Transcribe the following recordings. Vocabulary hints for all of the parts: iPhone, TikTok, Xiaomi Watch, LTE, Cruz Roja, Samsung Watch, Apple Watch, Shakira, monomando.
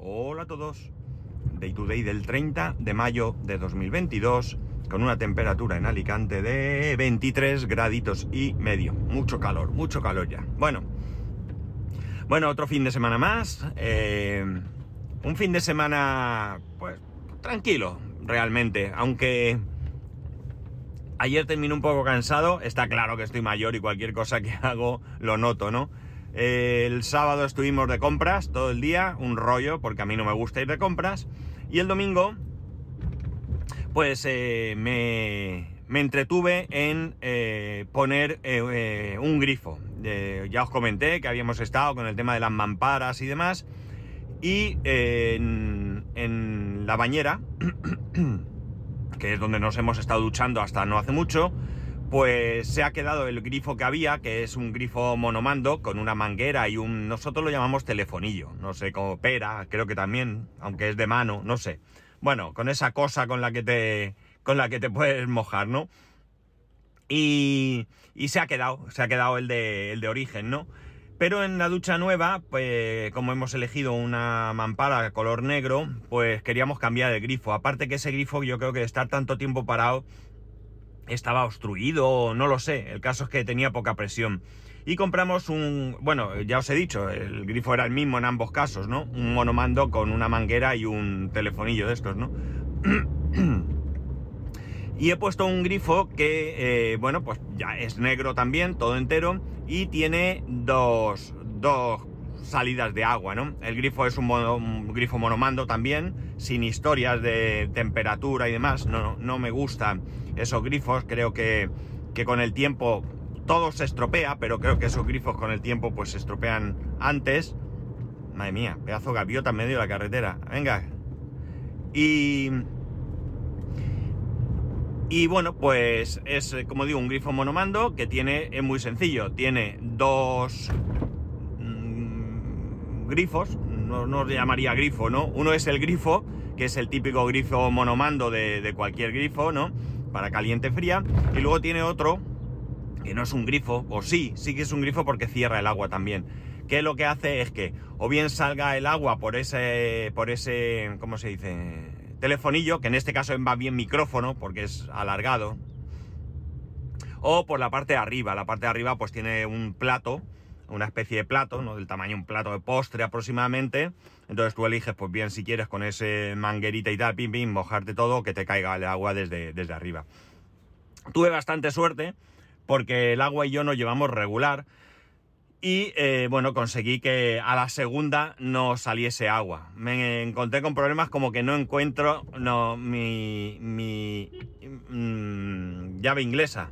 Hola a todos, Day to Day del 30 de mayo de 2022, con una temperatura en Alicante de 23,5 grados. Mucho calor ya. Bueno, otro fin de semana más, un fin de semana pues tranquilo realmente, aunque ayer terminé un poco cansado. Está claro que estoy mayor y cualquier cosa que hago lo noto, ¿no? El sábado estuvimos de compras todo el día, un rollo, porque a mí no me gusta ir de compras. Y el domingo, pues me entretuve en poner un grifo. Ya os comenté que habíamos estado con el tema de las mamparas y demás. Y en la bañera, que es donde nos hemos estado duchando hasta no hace mucho, pues se ha quedado el grifo que había, que es un grifo monomando con una manguera y un... Nosotros lo llamamos telefonillo, no sé, como pera, creo que también, aunque es de mano, no sé. Bueno, con esa cosa con la que te puedes mojar, ¿no? Y se ha quedado el de origen, ¿no? Pero en la ducha nueva, pues como hemos elegido una mampara color negro, pues queríamos cambiar el grifo. Aparte que ese grifo, yo creo que de estar tanto tiempo parado estaba obstruido, no lo sé. El caso es que tenía poca presión. Y compramos bueno, ya os he dicho, el grifo era el mismo en ambos casos, ¿no? Un monomando con una manguera y un telefonillo de estos, ¿no? Y he puesto un grifo que, bueno, pues ya es negro también, todo entero, y tiene dos salidas de agua, ¿no? El grifo es un grifo monomando también, sin historias de temperatura y demás. No me gustan esos grifos. Creo que con el tiempo todo se estropea, pero creo que esos grifos con el tiempo pues se estropean antes. Madre mía, pedazo gaviota en medio de la carretera, venga. Y bueno, pues es, como digo, un grifo monomando que tiene, es muy sencillo, tiene dos grifos, no os llamaría grifo, ¿no? Uno es el grifo, que es el típico grifo monomando de cualquier grifo, ¿no? Para caliente fría. Y luego tiene otro, que no es un grifo, o sí que es un grifo porque cierra el agua también. Que lo que hace es que o bien salga el agua por ese, ¿cómo se dice? Telefonillo, que en este caso va bien micrófono porque es alargado, o por la parte de arriba. La parte de arriba pues tiene un plato, una especie de plato, ¿no? Del tamaño de un plato de postre aproximadamente. Entonces tú eliges, pues bien, si quieres con ese manguerita y tal, pim pim, mojarte todo, que te caiga el agua desde arriba. Tuve bastante suerte porque el agua y yo nos llevamos regular. Y bueno, conseguí que a la segunda no saliese agua. Me encontré con problemas como que no encuentro mi llave inglesa.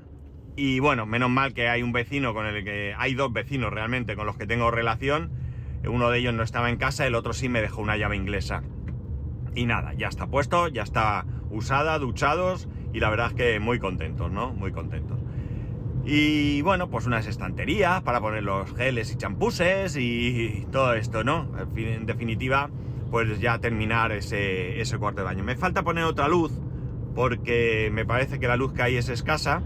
Y bueno, menos mal que hay un vecino con el que... Hay dos vecinos realmente con los que tengo relación. Uno de ellos no estaba en casa, el otro sí me dejó una llave inglesa. Y nada, ya está puesto, ya está usada, duchados, y la verdad es que muy contentos, ¿no? Muy contentos. Y bueno, pues unas estanterías para poner los geles y champuses y todo esto, ¿no? En definitiva, pues ya terminar ese cuarto de baño. Me falta poner otra luz porque me parece que la luz que hay es escasa.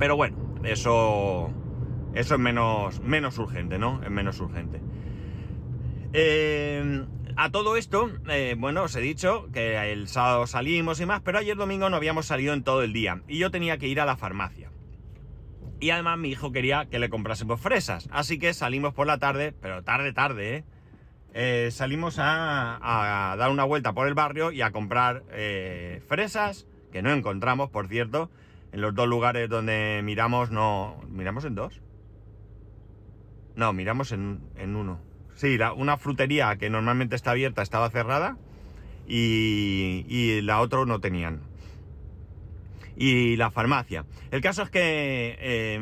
Pero bueno, eso es menos urgente, ¿no? Es menos urgente. A todo esto, bueno, os he dicho que el sábado salimos y más, pero ayer domingo no habíamos salido en todo el día y yo tenía que ir a la farmacia. Y además mi hijo quería que le comprásemos fresas. Así que salimos por la tarde, pero tarde, ¿eh? Salimos a dar una vuelta por el barrio y a comprar fresas, que no encontramos, por cierto. En los dos lugares donde miramos, no... ¿Miramos en dos? No, miramos en uno. Sí, una frutería que normalmente está abierta estaba cerrada y la otra no tenían. Y la farmacia. El caso es que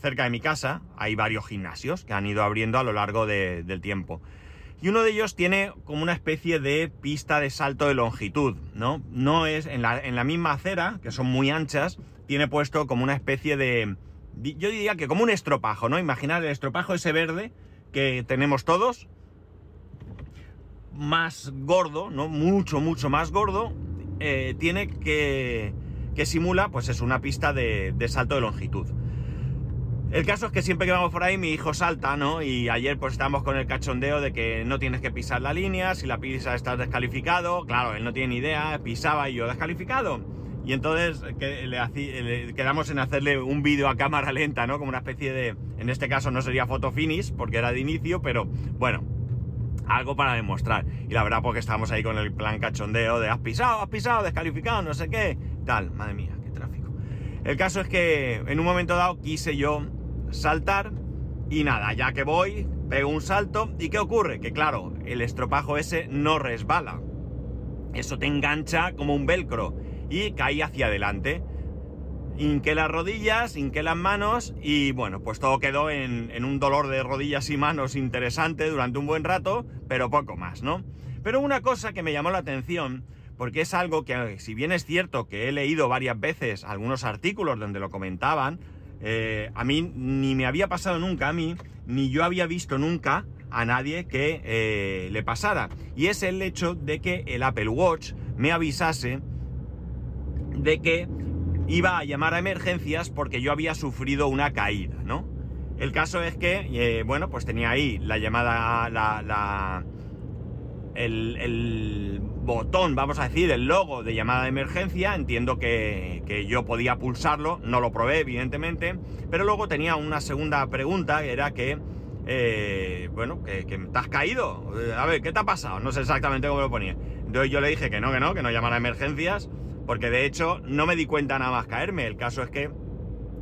cerca de mi casa hay varios gimnasios que han ido abriendo a lo largo del tiempo. Y uno de ellos tiene como una especie de pista de salto de longitud, ¿no? No es en la misma acera, que son muy anchas, tiene puesto como una especie de... Yo diría que como un estropajo, ¿no? Imaginad el estropajo ese verde que tenemos todos, más gordo, ¿no? Mucho más gordo. Tiene que simula, pues es una pista de salto de longitud. El caso es que siempre que vamos por ahí mi hijo salta, ¿no? Y ayer pues estábamos con el cachondeo de que no tienes que pisar la línea, si la pisas estás descalificado. Claro, él no tiene ni idea, pisaba y yo descalificado. Y entonces quedamos en hacerle un vídeo a cámara lenta, ¿no? Como una especie de... En este caso no sería foto finish porque era de inicio, pero bueno, algo para demostrar. Y la verdad porque estábamos ahí con el plan cachondeo de has pisado, descalificado, no sé qué, tal. Madre mía, qué tráfico. El caso es que en un momento dado quise yo saltar y nada, ya que voy, pego un salto. ¿Y qué ocurre? Que claro, el estropajo ese no resbala. Eso te engancha como un velcro. Y caí hacia adelante, hinqué las rodillas, hinqué las manos y bueno, pues todo quedó en un dolor de rodillas y manos interesante durante un buen rato, pero poco más, ¿no? Pero una cosa que me llamó la atención, porque es algo que, si bien es cierto que he leído varias veces algunos artículos donde lo comentaban, a mí ni me había pasado nunca a mí, ni yo había visto nunca a nadie que le pasara. Y es el hecho de que el Apple Watch me avisase de que iba a llamar a emergencias porque yo había sufrido una caída, ¿no? El caso es que, bueno, pues tenía ahí la llamada, el botón, vamos a decir, el logo de llamada de emergencia. Entiendo que yo podía pulsarlo, no lo probé, evidentemente, pero luego tenía una segunda pregunta, que era que, bueno, que te has caído. A ver, ¿qué te ha pasado? No sé exactamente cómo lo ponía. Entonces yo le dije que no llamara a emergencias, porque de hecho no me di cuenta nada más caerme. El caso es que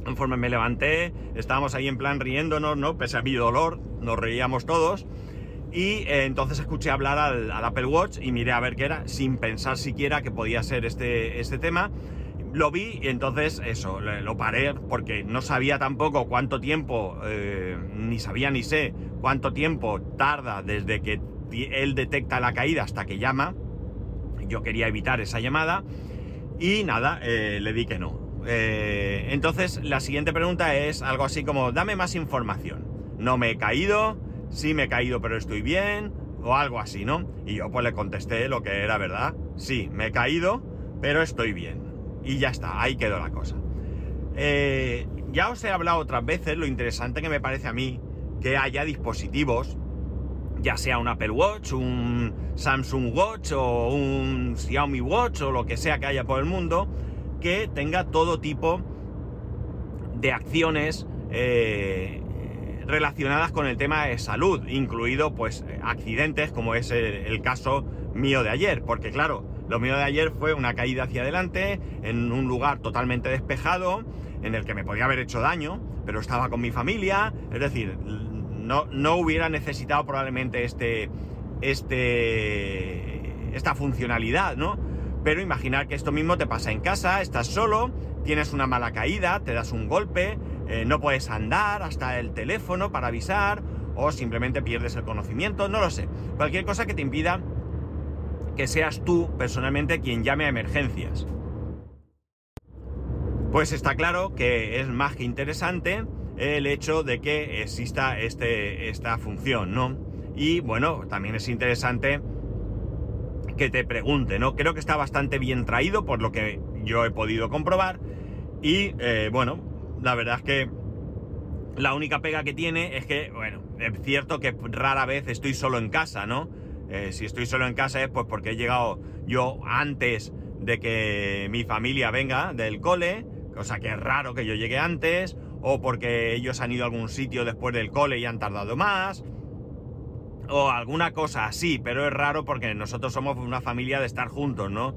conforme me levanté, estábamos ahí en plan riéndonos, ¿no? Pese a mi dolor, nos reíamos todos. Y entonces escuché hablar al Apple Watch y miré a ver qué era, sin pensar siquiera que podía ser este tema. Lo vi y entonces eso, lo paré, porque no sabía tampoco cuánto tiempo, ni sabía ni sé cuánto tiempo tarda desde que él detecta la caída hasta que llama. Yo quería evitar esa llamada. Y nada, le di que no. Entonces la siguiente pregunta es algo así como, dame más información. No me he caído, sí me he caído pero estoy bien, o algo así, ¿no? Y yo pues le contesté lo que era verdad. Sí, me he caído, pero estoy bien. Y ya está, ahí quedó la cosa. Ya os he hablado otras veces lo interesante que me parece a mí que haya dispositivos, ya sea un Apple Watch, un Samsung Watch o un Xiaomi Watch o lo que sea que haya por el mundo, que tenga todo tipo de acciones relacionadas con el tema de salud, incluido pues accidentes como es el caso mío de ayer, porque claro, lo mío de ayer fue una caída hacia adelante en un lugar totalmente despejado en el que me podía haber hecho daño, pero estaba con mi familia, es decir, no hubiera necesitado probablemente esta funcionalidad, ¿no? Pero imaginar que esto mismo te pasa en casa, estás solo, tienes una mala caída, te das un golpe, no puedes andar hasta el teléfono para avisar, o simplemente pierdes el conocimiento, no lo sé. Cualquier cosa que te impida que seas tú personalmente quien llame a emergencias. Pues está claro que es más que interesante el hecho de que exista esta función, ¿no? Y bueno, también es interesante que te pregunte, ¿no? Creo que está bastante bien traído por lo que yo he podido comprobar. Y bueno, la verdad es que la única pega que tiene es que, bueno, es cierto que rara vez estoy solo en casa, ¿no? Si estoy solo en casa es pues porque he llegado yo antes de que mi familia venga del cole, cosa que es raro que yo llegue antes, o porque ellos han ido a algún sitio después del cole y han tardado más, o alguna cosa así, pero es raro porque nosotros somos una familia de estar juntos, ¿no?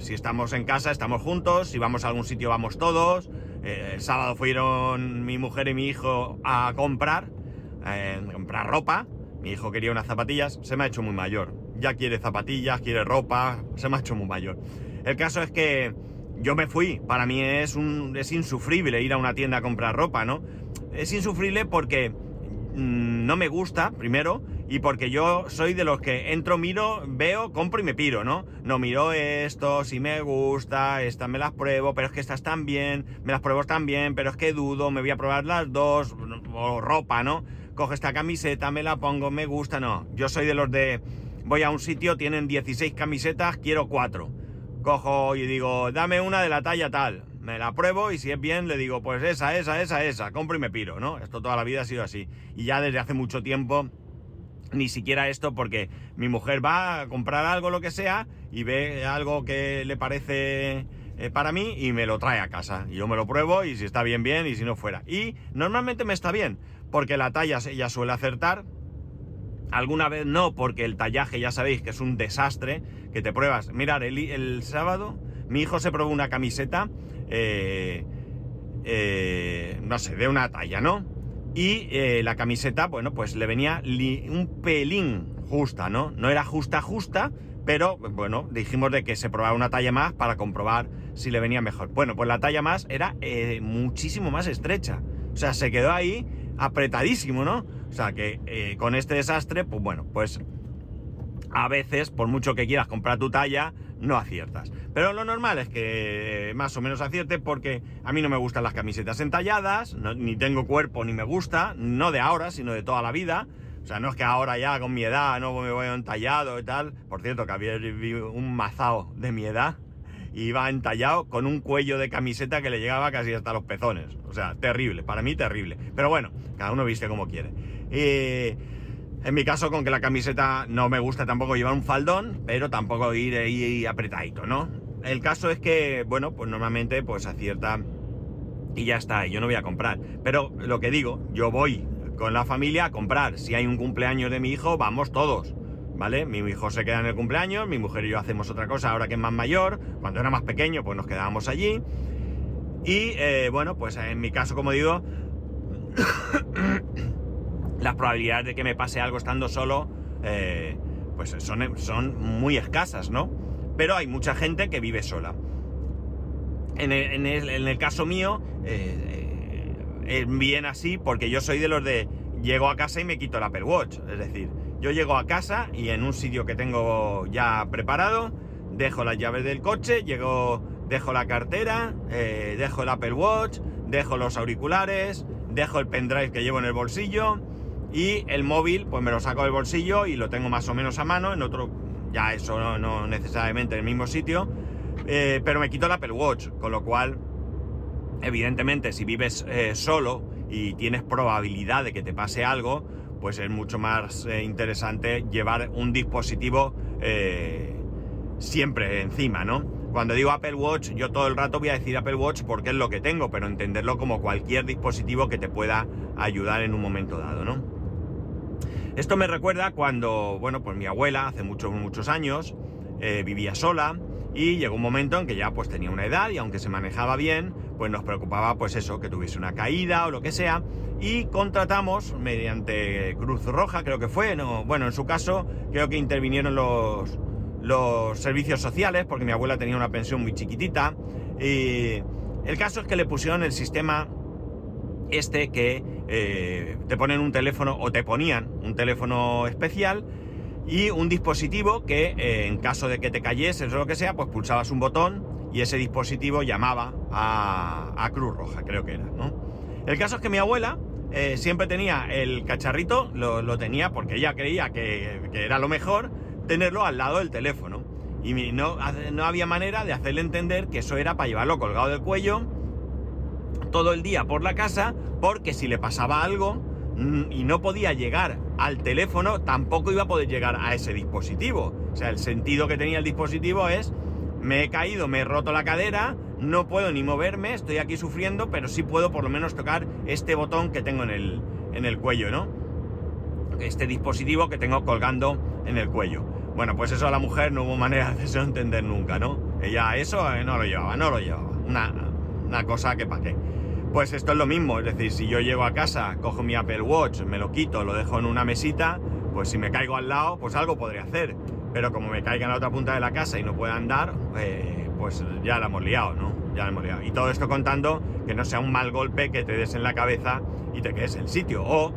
Si estamos en casa estamos juntos, si vamos a algún sitio vamos todos. El sábado fueron mi mujer y mi hijo a comprar ropa, mi hijo quería unas zapatillas, se me ha hecho muy mayor, ya quiere zapatillas, quiere ropa, se me ha hecho muy mayor. El caso es que yo me fui, para mí es insufrible ir a una tienda a comprar ropa, ¿no? Es insufrible porque no me gusta, primero, y porque yo soy de los que entro, miro, veo, compro y me piro, ¿no? No miro esto, si me gusta, estas me las pruebo, pero es que estas también, me las pruebo también, pero es que dudo, me voy a probar las dos, o ropa, ¿no? Cojo esta camiseta, me la pongo, me gusta, no. Yo soy de los de, voy a un sitio, tienen 16 camisetas, quiero 4. Cojo y digo, dame una de la talla tal, me la pruebo y si es bien le digo, pues esa, compro y me piro, ¿no? Esto toda la vida ha sido así. Y ya desde hace mucho tiempo, ni siquiera esto, porque mi mujer va a comprar algo, lo que sea, y ve algo que le parece para mí y me lo trae a casa. Yo me lo pruebo y si está bien, bien, y si no, fuera. Y normalmente me está bien, porque la talla ella suele acertar. Alguna vez no, porque el tallaje ya sabéis que es un desastre, que te pruebas. Mirad, el sábado mi hijo se probó una camiseta, no sé, de una talla, ¿no? Y la camiseta, bueno, pues le venía un pelín justa, ¿no? No era justa, pero bueno, dijimos de que se probara una talla más para comprobar si le venía mejor. Bueno, pues la talla más era muchísimo más estrecha. O sea, se quedó ahí apretadísimo, ¿no? O sea, que con este desastre, pues bueno, pues a veces, por mucho que quieras comprar tu talla, no aciertas. Pero lo normal es que más o menos acierte, porque a mí no me gustan las camisetas entalladas, no, ni tengo cuerpo ni me gusta, no de ahora, sino de toda la vida. O sea, no es que ahora ya con mi edad no me voy entallado y tal. Por cierto, que había un mazao de mi edad y iba entallado con un cuello de camiseta que le llegaba casi hasta los pezones. O sea, terrible, para mí terrible. Pero bueno, cada uno viste como quiere. En mi caso, con que la camiseta no me gusta tampoco llevar un faldón, pero tampoco ir ahí apretadito, ¿no? El caso es que, bueno, pues normalmente pues acierta y ya está, yo no voy a comprar. Pero lo que digo, yo voy con la familia a comprar. Si hay un cumpleaños de mi hijo, vamos todos, ¿vale? Mi hijo se queda en el cumpleaños, mi mujer y yo hacemos otra cosa ahora que es más mayor. Cuando era más pequeño, pues nos quedábamos allí. Y, bueno, pues en mi caso, como digo, las probabilidades de que me pase algo estando solo, pues son muy escasas, ¿no? Pero hay mucha gente que vive sola. En el caso mío, es bien así, porque yo soy de los de llego a casa y me quito el Apple Watch. Es decir, yo llego a casa y en un sitio que tengo ya preparado, dejo las llaves del coche, dejo la cartera, dejo el Apple Watch, dejo los auriculares, dejo el pendrive que llevo en el bolsillo. Y el móvil, pues me lo saco del bolsillo y lo tengo más o menos a mano, en otro, ya eso no necesariamente en el mismo sitio, pero me quito el Apple Watch, con lo cual, evidentemente, si vives solo y tienes probabilidad de que te pase algo, pues es mucho más interesante llevar un dispositivo siempre encima, ¿no? Cuando digo Apple Watch, yo todo el rato voy a decir Apple Watch porque es lo que tengo, pero entenderlo como cualquier dispositivo que te pueda ayudar en un momento dado, ¿no? Esto me recuerda cuando, bueno, pues mi abuela hace muchos años vivía sola y llegó un momento en que ya pues tenía una edad y aunque se manejaba bien, pues nos preocupaba pues eso, que tuviese una caída o lo que sea, y contratamos mediante Cruz Roja, creo que fue, no, bueno, en su caso creo que intervinieron los servicios sociales porque mi abuela tenía una pensión muy chiquitita y el caso es que le pusieron el sistema este que te ponen un teléfono, o te ponían un teléfono especial y un dispositivo que en caso de que te cayeses o lo que sea, pues pulsabas un botón y ese dispositivo llamaba a Cruz Roja, creo que era, ¿no? El caso es que mi abuela siempre tenía el cacharrito, lo tenía porque ella creía que era lo mejor tenerlo al lado del teléfono y no había manera de hacerle entender que eso era para llevarlo colgado del cuello todo el día por la casa, porque si le pasaba algo y no podía llegar al teléfono, tampoco iba a poder llegar a ese dispositivo. O sea, el sentido que tenía el dispositivo es: me he caído, me he roto la cadera, no puedo ni moverme, estoy aquí sufriendo, pero sí puedo por lo menos tocar este botón que tengo en el cuello, ¿no? Este dispositivo que tengo colgando en el cuello. Bueno, pues eso a la mujer no hubo manera de eso entender nunca, ¿no? Ella eso no lo llevaba. Una cosa que para qué. Pues esto es lo mismo, es decir, si yo llego a casa, cojo mi Apple Watch, me lo quito, lo dejo en una mesita, pues si me caigo al lado, pues algo podré hacer. Pero como me caiga en la otra punta de la casa y no pueda andar, pues ya la hemos liado, ¿no? Ya la hemos liado. Y todo esto contando que no sea un mal golpe que te des en la cabeza y te quedes en el sitio, o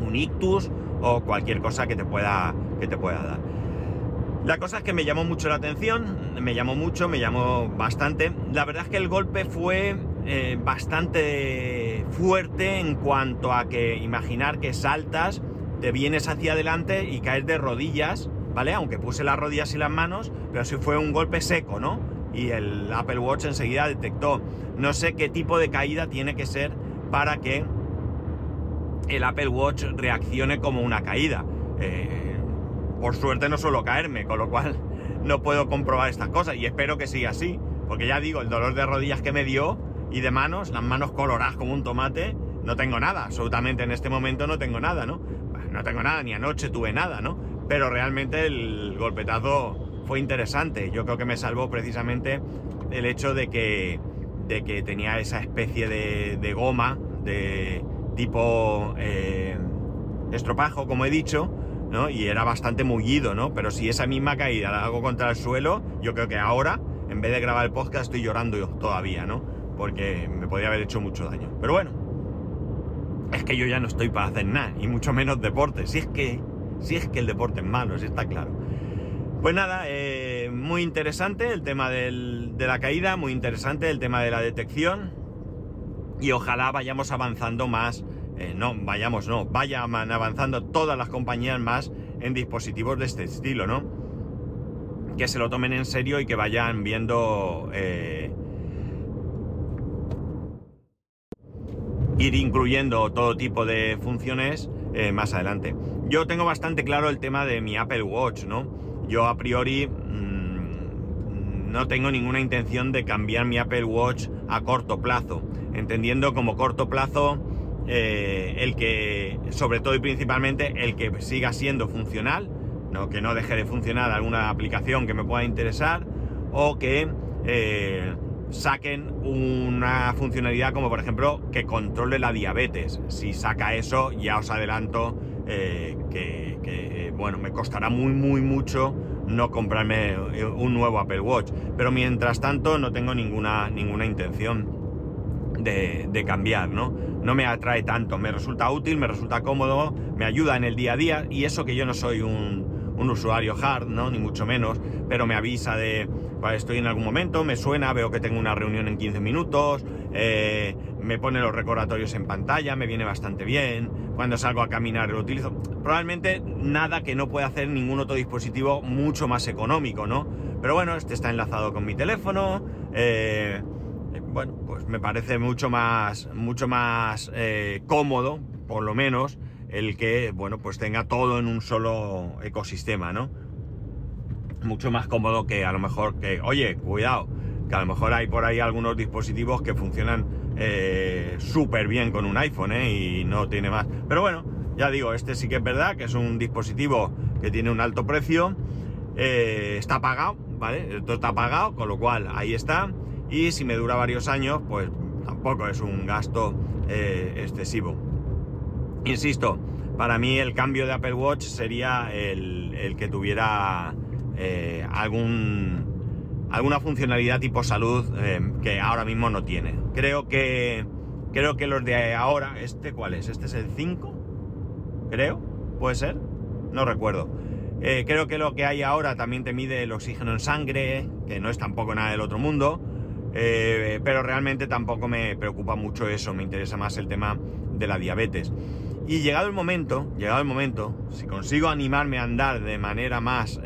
un ictus, o cualquier cosa que te pueda dar. La cosa es que me llamó mucho la atención, me llamó bastante. La verdad es que el golpe fue bastante fuerte en cuanto a que imaginar que saltas, te vienes hacia adelante y caes de rodillas, ¿vale? Aunque puse las rodillas y las manos, pero sí fue un golpe seco, ¿no? y el Apple Watch enseguida detectó. No sé qué tipo de caída tiene que ser para que el Apple Watch reaccione como una caída. Por suerte no suelo caerme, con lo cual no puedo comprobar estas cosas, y espero que siga así, porque ya digo, el dolor de rodillas que me dio y de manos, las manos coloradas como un tomate, no tengo nada, absolutamente en este momento no tengo nada, ¿no? No tengo nada, ni anoche tuve nada, ¿no? Pero realmente el golpetazo fue interesante. Yo creo que me salvó precisamente el hecho de que tenía esa especie de goma de tipo estropajo, como he dicho, ¿no? Y era bastante mullido, ¿no? Pero si esa misma caída la hago contra el suelo, yo creo que ahora, en vez de grabar el podcast, estoy llorando yo todavía, ¿no? Porque me podía haber hecho mucho daño. Pero bueno, es que yo ya no estoy para hacer nada, y mucho menos deporte. Si es que el deporte es malo, si está claro. Pues nada, muy interesante el tema de la caída, muy interesante el tema de la detección, y ojalá vayamos avanzando más, vayan avanzando todas las compañías más en dispositivos de este estilo, ¿no? Que se lo tomen en serio y que vayan viendo, ir incluyendo todo tipo de funciones más adelante. Yo tengo bastante claro el tema de mi Apple Watch, ¿no? Yo a priori no tengo ninguna intención de cambiar mi Apple Watch a corto plazo, entendiendo como corto plazo el que, sobre todo y principalmente, el que siga siendo funcional, ¿no? Que no deje de funcionar alguna aplicación que me pueda interesar, o que saquen una funcionalidad como, por ejemplo, que controle la diabetes. Si saca eso, ya os adelanto que me costará mucho no comprarme un nuevo Apple Watch, pero mientras tanto no tengo ninguna intención de cambiar, ¿no? No me atrae tanto, me resulta útil, me resulta cómodo, me ayuda en el día a día, y eso que yo no soy un usuario hard, ¿no? Ni mucho menos, pero me avisa de, pues, estoy en algún momento, me suena, veo que tengo una reunión en 15 minutos, me pone los recordatorios en pantalla, me viene bastante bien, cuando salgo a caminar lo utilizo. Probablemente nada que no pueda hacer ningún otro dispositivo mucho más económico, ¿no? Pero bueno, este está enlazado con mi teléfono, pues me parece mucho más cómodo, por lo menos, el que, pues tenga todo en un solo ecosistema, ¿no? Mucho más cómodo que a lo mejor que, oye, cuidado, que a lo mejor hay por ahí algunos dispositivos que funcionan súper bien con un iPhone, y no tiene más. Pero bueno, ya digo, este sí que es verdad que es un dispositivo que tiene un alto precio, está pagado, ¿vale? Esto está pagado, con lo cual ahí está, y si me dura varios años, pues tampoco es un gasto excesivo. Insisto, para mí el cambio de Apple Watch sería el que tuviera alguna funcionalidad tipo salud que ahora mismo no tiene. Creo que los de ahora, ¿este cuál es? ¿Este es el 5? Creo, ¿puede ser? No recuerdo. Creo que lo que hay ahora también te mide el oxígeno en sangre, que no es tampoco nada del otro mundo. Pero realmente tampoco me preocupa mucho eso, me interesa más el tema de la diabetes. Y llegado el momento, si consigo animarme a andar de manera más,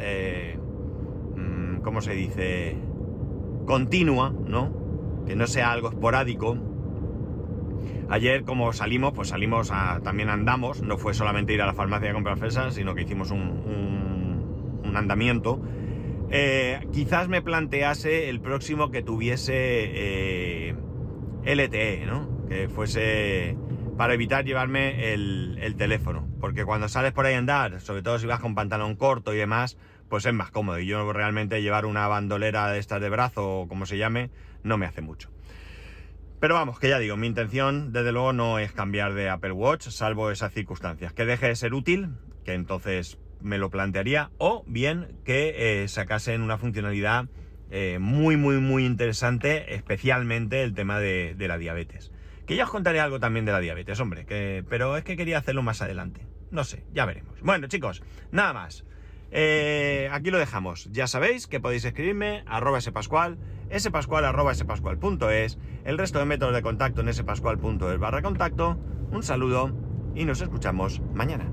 ¿cómo se dice?, continua, ¿no? Que no sea algo esporádico. Ayer, como salimos, pues también andamos, no fue solamente ir a la farmacia a comprar fresas, sino que hicimos un andamiento. Quizás me plantease el próximo que tuviese LTE, ¿no? Que fuese para evitar llevarme el teléfono, porque cuando sales por ahí a andar, sobre todo si vas con pantalón corto y demás, pues es más cómodo, y yo realmente llevar una bandolera de estas de brazo o como se llame no me hace mucho. Pero vamos, que ya digo, mi intención desde luego no es cambiar de Apple Watch, salvo esas circunstancias, que deje de ser útil, que entonces me lo plantearía, o bien que sacasen una funcionalidad muy interesante, especialmente el tema de la diabetes, que ya os contaré algo también de la diabetes, hombre, pero es que quería hacerlo más adelante, no sé, ya veremos. Bueno, chicos, nada más, aquí lo dejamos. Ya sabéis que podéis escribirme @spascual@spascual.es, el resto de métodos de contacto en spascual.es/contacto. Un saludo y nos escuchamos mañana.